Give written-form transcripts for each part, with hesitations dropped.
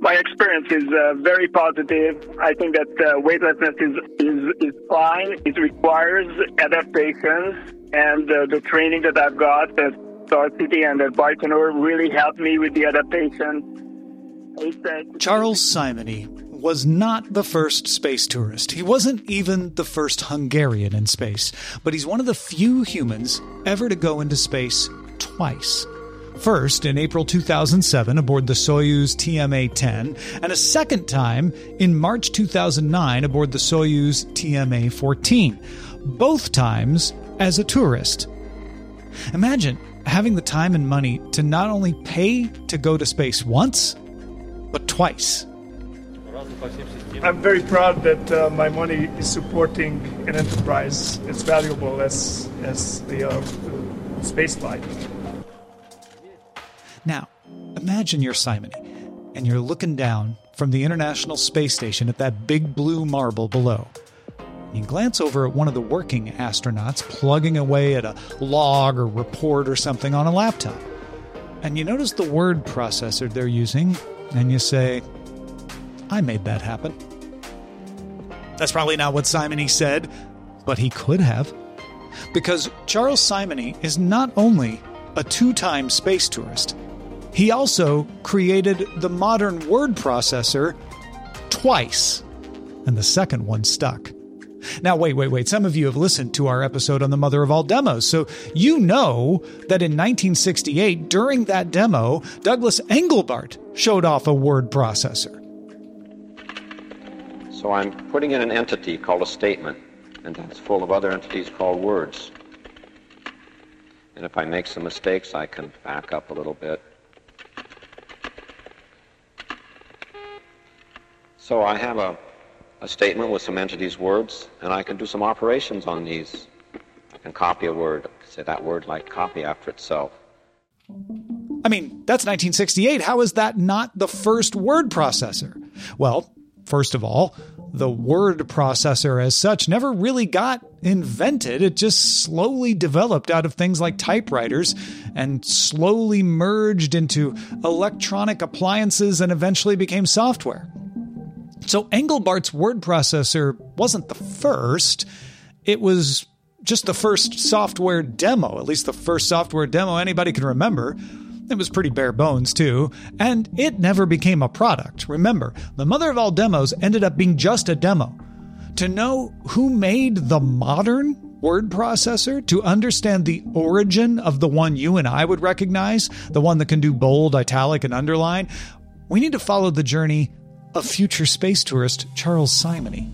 My experience is very positive. I think that weightlessness is fine. It requires adaptations, and the training that I've got at Star City and at Baikonur really helped me with the adaptation. Charles Simonyi was not the first space tourist. He wasn't even the first Hungarian in space, but he's one of the few humans ever to go into space twice. First, in April 2007, aboard the Soyuz TMA-10, and a second time in March 2009 aboard the Soyuz TMA-14, both times as a tourist. Imagine having the time and money to not only pay to go to space once, but twice. I'm very proud that my money is supporting an enterprise as valuable as the space flight. Now, imagine you're Simonyi, and you're looking down from the International Space Station at that big blue marble below. You glance over at one of the working astronauts plugging away at a log or report or something on a laptop, and you notice the word processor they're using, and you say, I made that happen. That's probably not what Simonyi said, but he could have. Because Charles Simonyi is not only a two-time space tourist, he also created the modern word processor twice, and the second one stuck. Now, wait. Some of you have listened to our episode on the mother of all demos, so you know that in 1968, during that demo, Douglas Engelbart showed off a word processor. So I'm putting in an entity called a statement, and that's full of other entities called words. And if I make some mistakes, I can back up a little bit. So I have a statement with some entities' words, and I can do some operations on these. I can copy a word, say that word like copy after itself. I mean, that's 1968. How is that not the first word processor? Well, first of all, the word processor as such never really got invented. It just slowly developed out of things like typewriters and slowly merged into electronic appliances and eventually became software. So Engelbart's word processor wasn't the first. It was just the first software demo, at least the first software demo anybody can remember. It was pretty bare bones, too. And it never became a product. Remember, the mother of all demos ended up being just a demo. To know who made the modern word processor, to understand the origin of the one you and I would recognize, the one that can do bold, italic, and underline, we need to follow the journey of future space tourist Charles Simonyi.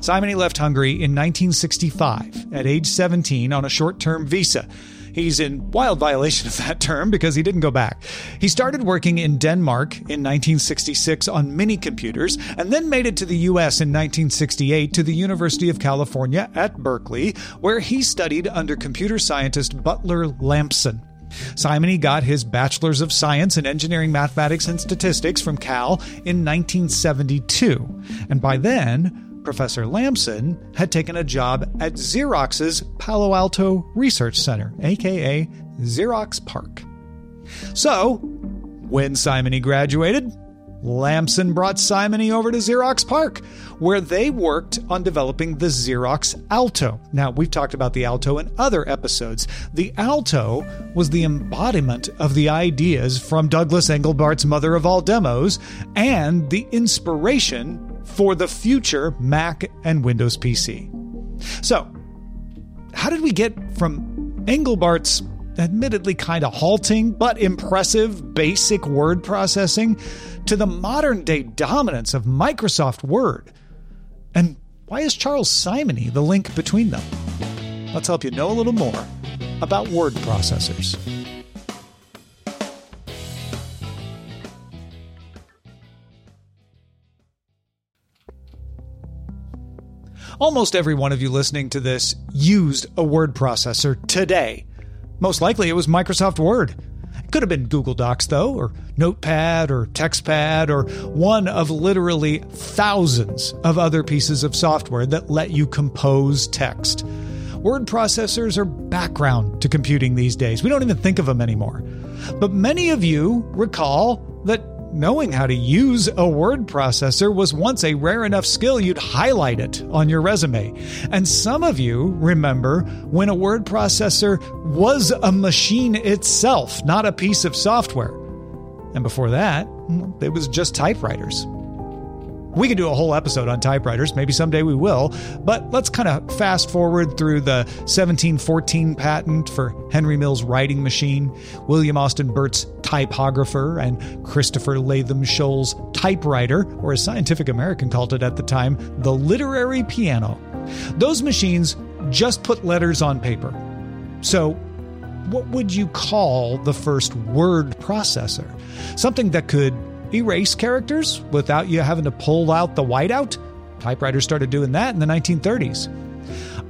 Simonyi left Hungary in 1965 at age 17 on a short-term visa. He's in wild violation of that term because he didn't go back. He started working in Denmark in 1966 on mini computers and then made it to the U.S. in 1968 to the University of California at Berkeley, where he studied under computer scientist Butler Lampson. Simonyi got his Bachelor's of Science in Engineering, Mathematics, and Statistics from Cal in 1972. And by then, Professor Lampson had taken a job at Xerox's Palo Alto Research Center, a.k.a. Xerox PARC. So, when Simonyi graduated, Lampson brought Simonyi over to Xerox PARC, where they worked on developing the Xerox Alto. Now, we've talked about the Alto in other episodes. The Alto was the embodiment of the ideas from Douglas Engelbart's Mother of All Demos and the inspiration for the future Mac and Windows PC. So, how did we get from Engelbart's admittedly kind of halting but impressive basic word processing to the modern-day dominance of Microsoft Word? And why is Charles Simonyi the link between them? Let's help you know a little more about word processors. Almost every one of you listening to this used a word processor today. Most likely it was Microsoft Word. It could have been Google Docs, though, or Notepad, or TextPad, or one of literally thousands of other pieces of software that let you compose text. Word processors are background to computing these days. We don't even think of them anymore. But many of you recall that knowing how to use a word processor was once a rare enough skill you'd highlight it on your resume. And some of you remember when a word processor was a machine itself, not a piece of software. And before that, it was just typewriters. We could do a whole episode on typewriters. Maybe someday we will. But let's kind of fast forward through the 1714 patent for Henry Mill's writing machine, William Austin Burt's typographer, and Christopher Latham Shoal's typewriter, or as Scientific American called it at the time, the literary piano. Those machines just put letters on paper. So, what would you call the first word processor? Something that could erase characters without you having to pull out the whiteout? Typewriters started doing that in the 1930s.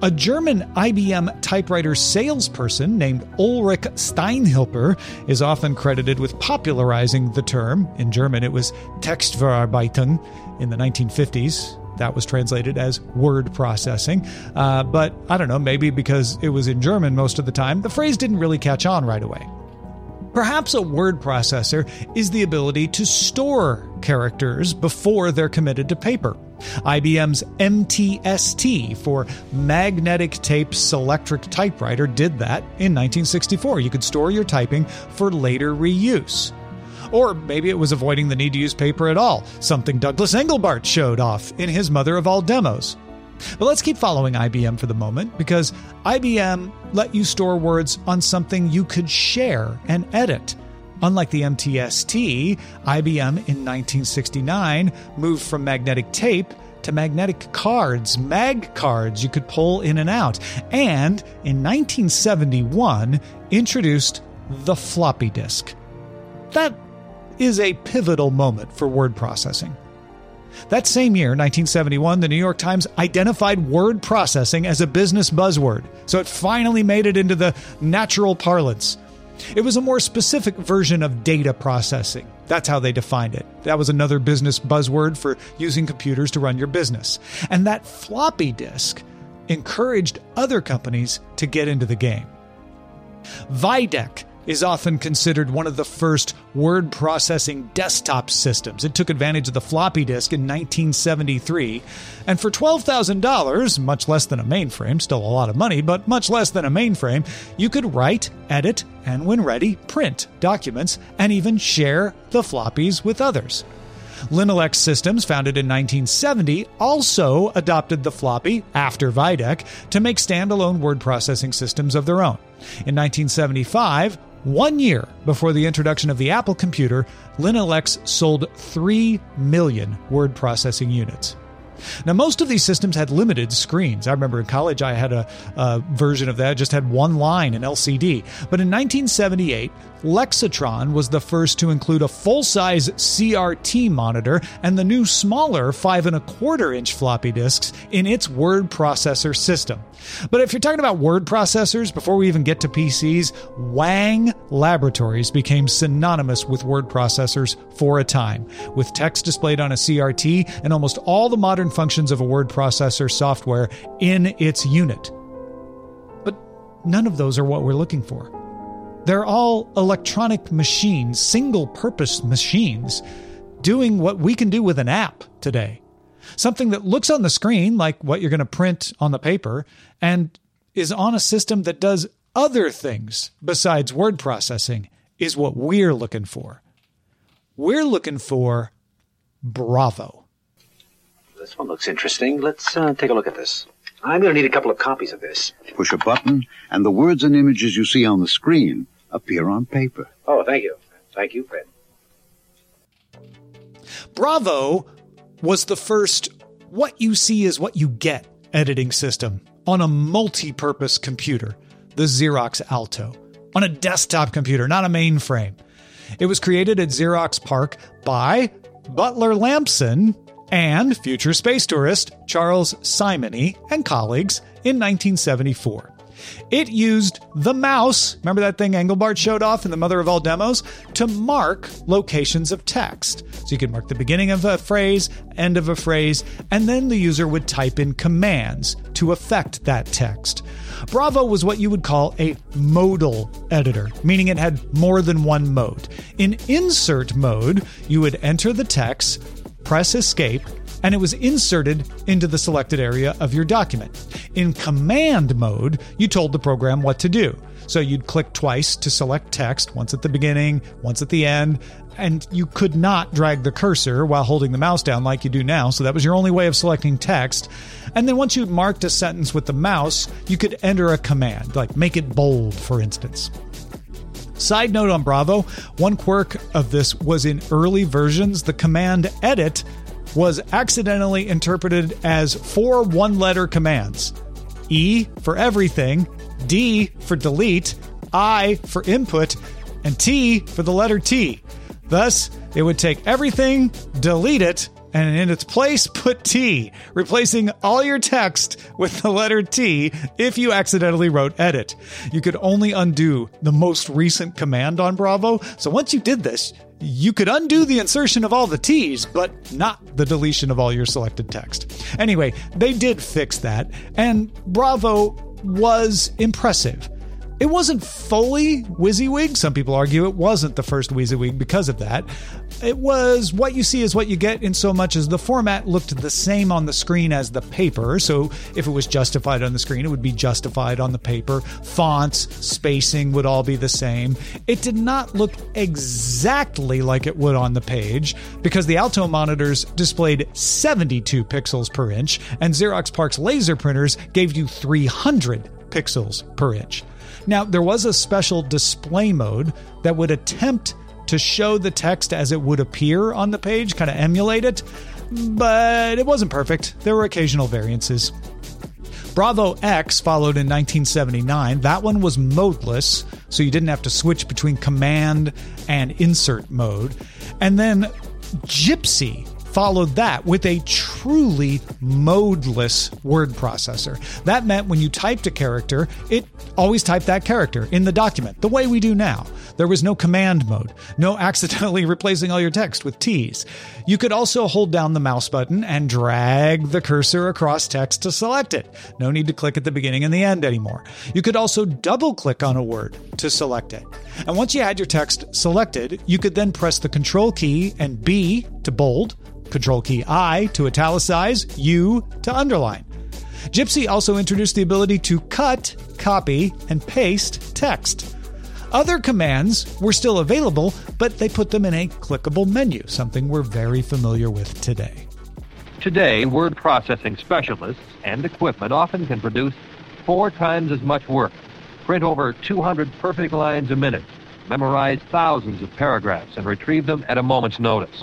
A German IBM typewriter salesperson named Ulrich Steinhilper is often credited with popularizing the term. In German, it was Textverarbeitung in the 1950s. That was translated as word processing. But I don't know, maybe because it was in German most of the time, the phrase didn't really catch on right away. Perhaps a word processor is the ability to store characters before they're committed to paper. IBM's MTST for magnetic tape selectric typewriter did that in 1964. You could store your typing for later reuse. Or maybe it was avoiding the need to use paper at all, something Douglas Engelbart showed off in his Mother of All Demos. But let's keep following IBM for the moment, because IBM let you store words on something you could share and edit. Unlike the MTST, IBM in 1969 moved from magnetic tape to magnetic cards, mag cards you could pull in and out, and in 1971 introduced the floppy disk. That is a pivotal moment for word processing. That same year, 1971, the New York Times identified word processing as a business buzzword, so it finally made it into the natural parlance. It was a more specific version of data processing. That's how they defined it. That was another business buzzword for using computers to run your business. And that floppy disk encouraged other companies to get into the game. Vydec is often considered one of the first word processing desktop systems. It took advantage of the floppy disk in 1973, and for $12,000, much less than a mainframe, still a lot of money, but much less than a mainframe, you could write, edit, and when ready, print documents, and even share the floppies with others. Linolec Systems, founded in 1970, also adopted the floppy, after Vydec, to make standalone word processing systems of their own. In 1975, 1 year before the introduction of the Apple computer, Linolec sold 3 million word processing units. Now, most of these systems had limited screens. I remember in college I had a version of that. I just had one line, an LCD. But in 1978, Lexitron was the first to include a full-size CRT monitor and the new smaller 5.25-inch floppy disks in its word processor system. But if you're talking about word processors, before we even get to PCs, Wang Laboratories became synonymous with word processors for a time, with text displayed on a CRT and almost all the modern functions of a word processor software in its unit. But none of those are what we're looking for. They're all electronic machines, single-purpose machines doing what we can do with an app today. Something that looks on the screen like what you're going to print on the paper and is on a system that does other things besides word processing is what we're looking for. We're looking for Bravo. This one looks interesting. Let's take a look at this. I'm going to need a couple of copies of this. Push a button, and the words and images you see on the screen appear on paper. Oh, thank you. Thank you, Fred. Bravo was the first what you see is what you get editing system on a multi-purpose computer, the Xerox Alto, on a desktop computer, not a mainframe. It was created at Xerox PARC by Butler Lampson and future space tourist Charles Simonyi and colleagues in 1974. It used the mouse, remember that thing Engelbart showed off in the mother of all demos, to mark locations of text. So you could mark the beginning of a phrase, end of a phrase, and then the user would type in commands to affect that text. Bravo was what you would call a modal editor, meaning it had more than one mode. In insert mode, you would enter the text, press escape, and it was inserted into the selected area of your document. In command mode, you told the program what to do. So you'd click twice to select text, once at the beginning, once at the end, and you could not drag the cursor while holding the mouse down like you do now, so that was your only way of selecting text. And then once you'd marked a sentence with the mouse, you could enter a command, like make it bold, for instance. Side note on Bravo, one quirk of this was in early versions, the command edit was accidentally interpreted as 4 one-letter commands. E for everything, D for delete, I for input, and T for the letter T. Thus, it would take everything, delete it, and in its place put T, replacing all your text with the letter T if you accidentally wrote edit. You could only undo the most recent command on Bravo, so once you did this, you could undo the insertion of all the T's, but not the deletion of all your selected text. Anyway, they did fix that, and Bravo was impressive. It wasn't fully WYSIWYG. Some people argue it wasn't the first WYSIWYG because of that. It was what you see is what you get in so much as the format looked the same on the screen as the paper. So if it was justified on the screen, it would be justified on the paper. Fonts, spacing would all be the same. It did not look exactly like it would on the page because the Alto monitors displayed 72 pixels per inch and Xerox PARC's laser printers gave you 300 pixels per inch. Now, there was a special display mode that would attempt to show the text as it would appear on the page, kind of emulate it, but it wasn't perfect. There were occasional variances. Bravo X followed in 1979. That one was modeless, so you didn't have to switch between command and insert mode. And then Gypsy followed that with a truly modeless word processor. That meant when you typed a character, it always typed that character in the document, the way we do now. There was no command mode, no accidentally replacing all your text with T's. You could also hold down the mouse button and drag the cursor across text to select it. No need to click at the beginning and the end anymore. You could also double click on a word to select it. And once you had your text selected, you could then press the control key and B to bold, Control key I to italicize, U to underline. Gypsy also introduced the ability to cut, copy, and paste text. Other commands were still available, but they put them in a clickable menu, something we're very familiar with today. Today, word processing specialists and equipment often can produce 4 times as much work, print over 200 perfect lines a minute, memorize thousands of paragraphs, and retrieve them at a moment's notice.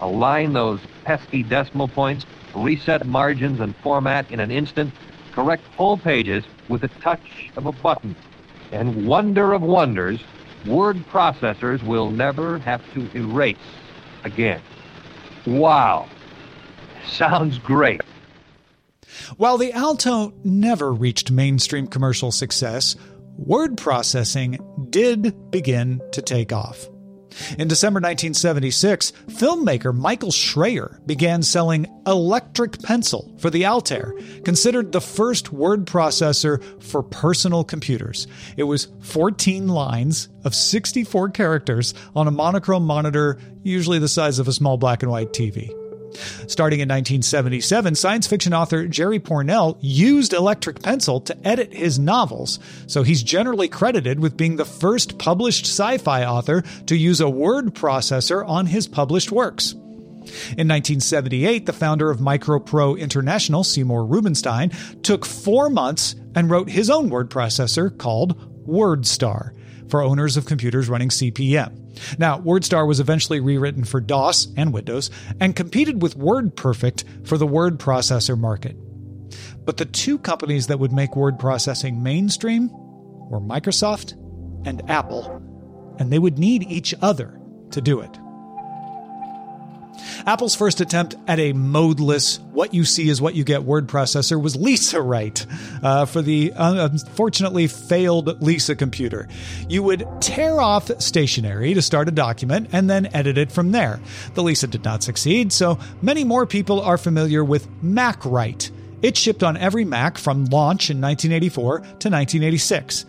Align those pesky decimal points, reset margins and format in an instant, correct whole pages with the touch of a button. And wonder of wonders, word processors will never have to erase again. Wow. Sounds great. While the Alto never reached mainstream commercial success, word processing did begin to take off. In December 1976, filmmaker Michael Schreyer began selling Electric Pencil for the Altair, considered the first word processor for personal computers. It was 14 lines of 64 characters on a monochrome monitor, usually the size of a small black and white TV. Starting in 1977, science fiction author Jerry Pournelle used Electric Pencil to edit his novels, so he's generally credited with being the first published sci-fi author to use a word processor on his published works. In 1978, the founder of MicroPro International, Seymour Rubinstein, took 4 months and wrote his own word processor called WordStar for owners of computers running CPM. Now, WordStar was eventually rewritten for DOS and Windows and competed with WordPerfect for the word processor market. But the two companies that would make word processing mainstream were Microsoft and Apple, and they would need each other to do it. Apple's first attempt at a modeless, what-you-see-is-what-you-get word processor was Lisa Wright for the unfortunately failed Lisa computer. You would tear off stationery to start a document and then edit it from there. The Lisa did not succeed, so many more people are familiar with MacWrite. It shipped on every Mac from launch in 1984 to 1986.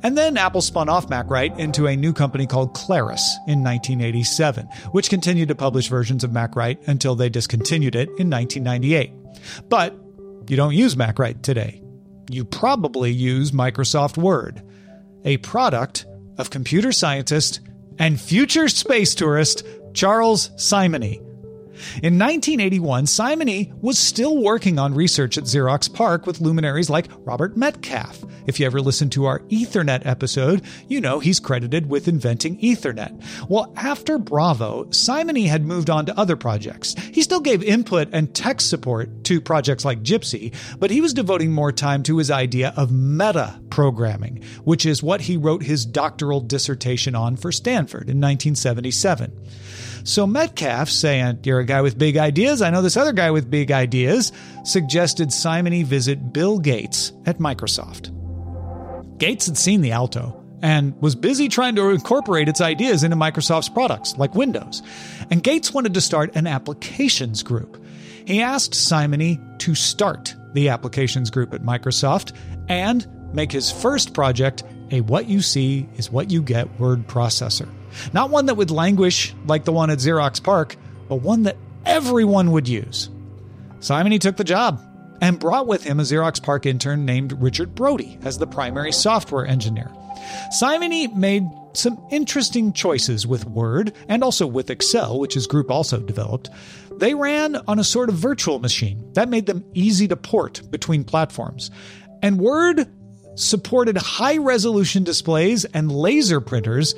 And then Apple spun off MacWrite into a new company called Claris in 1987, which continued to publish versions of MacWrite until they discontinued it in 1998. But you don't use MacWrite today. You probably use Microsoft Word, a product of computer scientist and future space tourist Charles Simonyi. In 1981, Simonyi was still working on research at Xerox PARC with luminaries like Robert Metcalfe. If you ever listened to our Ethernet episode, you know he's credited with inventing Ethernet. Well, after Bravo, Simonyi had moved on to other projects. He still gave input and tech support to projects like Gypsy, but he was devoting more time to his idea of meta-programming, which is what he wrote his doctoral dissertation on for Stanford in 1977. So Metcalfe, saying, "You're a guy with big ideas, I know this other guy with big ideas," suggested Simonyi visit Bill Gates at Microsoft. Gates had seen the Alto and was busy trying to incorporate its ideas into Microsoft's products, like Windows. And Gates wanted to start an applications group. He asked Simonyi to start the applications group at Microsoft and make his first project a what-you-see-is-what-you-get word processor. Not one that would languish like the one at Xerox PARC, but one that everyone would use. Simonyi took the job and brought with him a Xerox PARC intern named Richard Brody as the primary software engineer. Simonyi made some interesting choices with Word and also with Excel, which his group also developed. They ran on a sort of virtual machine that made them easy to port between platforms. And Word supported high-resolution displays and laser printers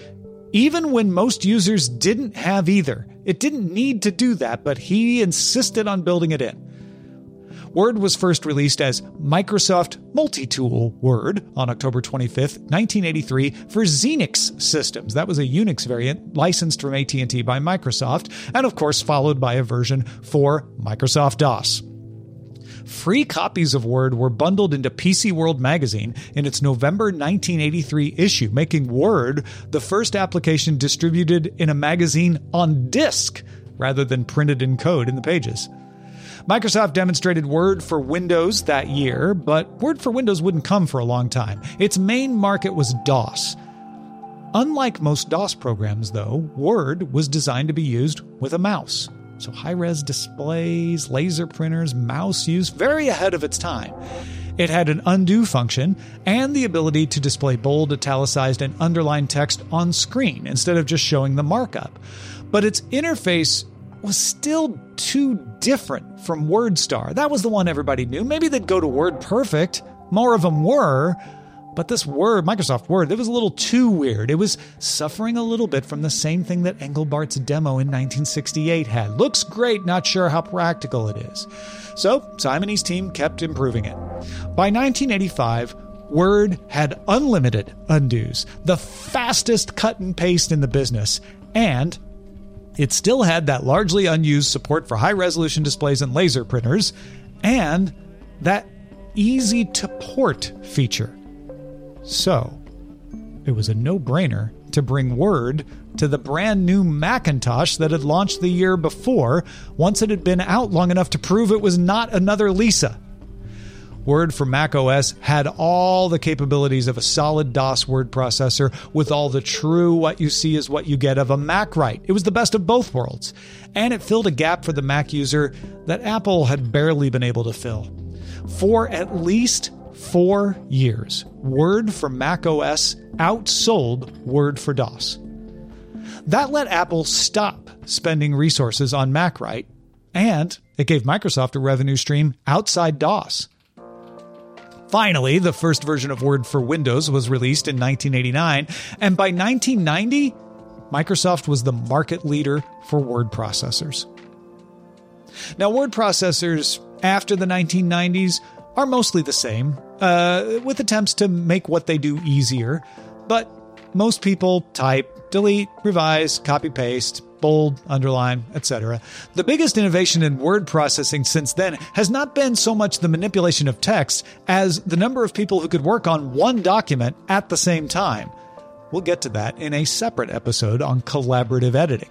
even when most users didn't have either. It didn't need to do that, but he insisted on building it in. Word was first released as Microsoft Multi-Tool Word on October 25th, 1983 for Xenix systems. That was a Unix variant licensed from AT&T by Microsoft, and of course followed by a version for Microsoft DOS. Free copies of Word were bundled into PC World magazine in its November 1983 issue, making Word the first application distributed in a magazine on disk rather than printed in code in the pages. Microsoft demonstrated Word for Windows that year, but Word for Windows wouldn't come for a long time. Its main market was DOS. Unlike most DOS programs, though, Word was designed to be used with a mouse. So high-res displays, laser printers, mouse use, very ahead of its time. It had an undo function and the ability to display bold, italicized, and underlined text on screen instead of just showing the markup. But its interface was still too different from WordStar. That was the one everybody knew. Maybe they'd go to WordPerfect. More of them were. But this Word, Microsoft Word, it was a little too weird. It was suffering a little bit from the same thing that Engelbart's demo in 1968 had. Looks great, not sure how practical it is. So Simonyi's team kept improving it. By 1985, Word had unlimited undos, the fastest cut and paste in the business, and it still had that largely unused support for high-resolution displays and laser printers, and that easy-to-port feature. So, it was a no-brainer to bring Word to the brand new Macintosh that had launched the year before, once it had been out long enough to prove it was not another Lisa. Word for Mac OS had all the capabilities of a solid DOS word processor with all the true what you see is what you get of a MacWrite. It was the best of both worlds, and it filled a gap for the Mac user that Apple had barely been able to fill. For at least 4 years, Word for Mac OS outsold Word for DOS. That let Apple stop spending resources on MacWrite, and it gave Microsoft a revenue stream outside DOS. Finally, the first version of Word for Windows was released in 1989, and by 1990, Microsoft was the market leader for word processors. Now, word processors after the 1990s are mostly the same, with attempts to make what they do easier, but most people type, delete, revise, copy-paste, bold, underline, etc. The biggest innovation in word processing since then has not been so much the manipulation of text as the number of people who could work on one document at the same time. We'll get to that in a separate episode on collaborative editing.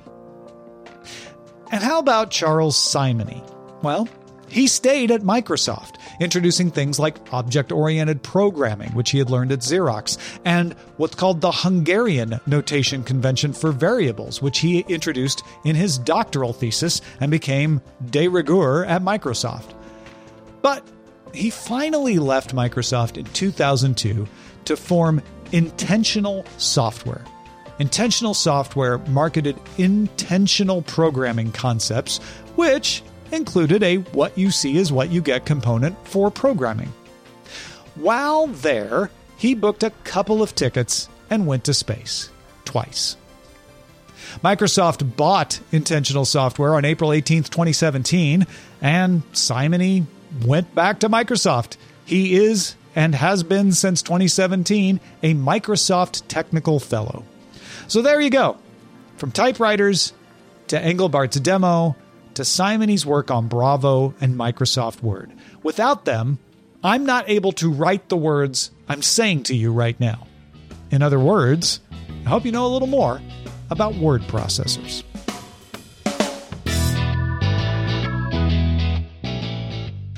And how about Charles Simonyi? Well, he stayed at Microsoft, introducing things like object-oriented programming, which he had learned at Xerox, and what's called the Hungarian notation convention for variables, which he introduced in his doctoral thesis and became de rigueur at Microsoft. But he finally left Microsoft in 2002 to form Intentional Software. Intentional Software marketed intentional programming concepts, which included a what you see is what you get component for programming. While there, he booked a couple of tickets and went to space twice. Microsoft bought Intentional Software on April 18, 2017, and Simonyi went back to Microsoft. He is, and has been since 2017, a Microsoft Technical Fellow. So there you go. From typewriters to Engelbart's demo, to Simonyi's work on Bravo and Microsoft Word. Without them, I'm not able to write the words I'm saying to you right now. In other words, I hope you know a little more about word processors.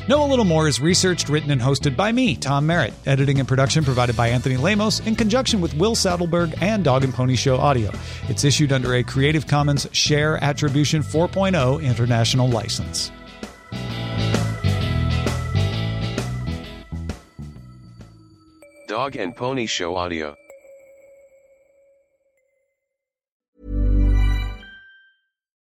Know a Little More is researched, written, and hosted by me, Tom Merritt. Editing and production provided by Anthony Lamos in conjunction with Will Saddleberg and Dog and Pony Show Audio. It's issued under a Creative Commons Share Attribution 4.0 international license. Dog and Pony Show Audio.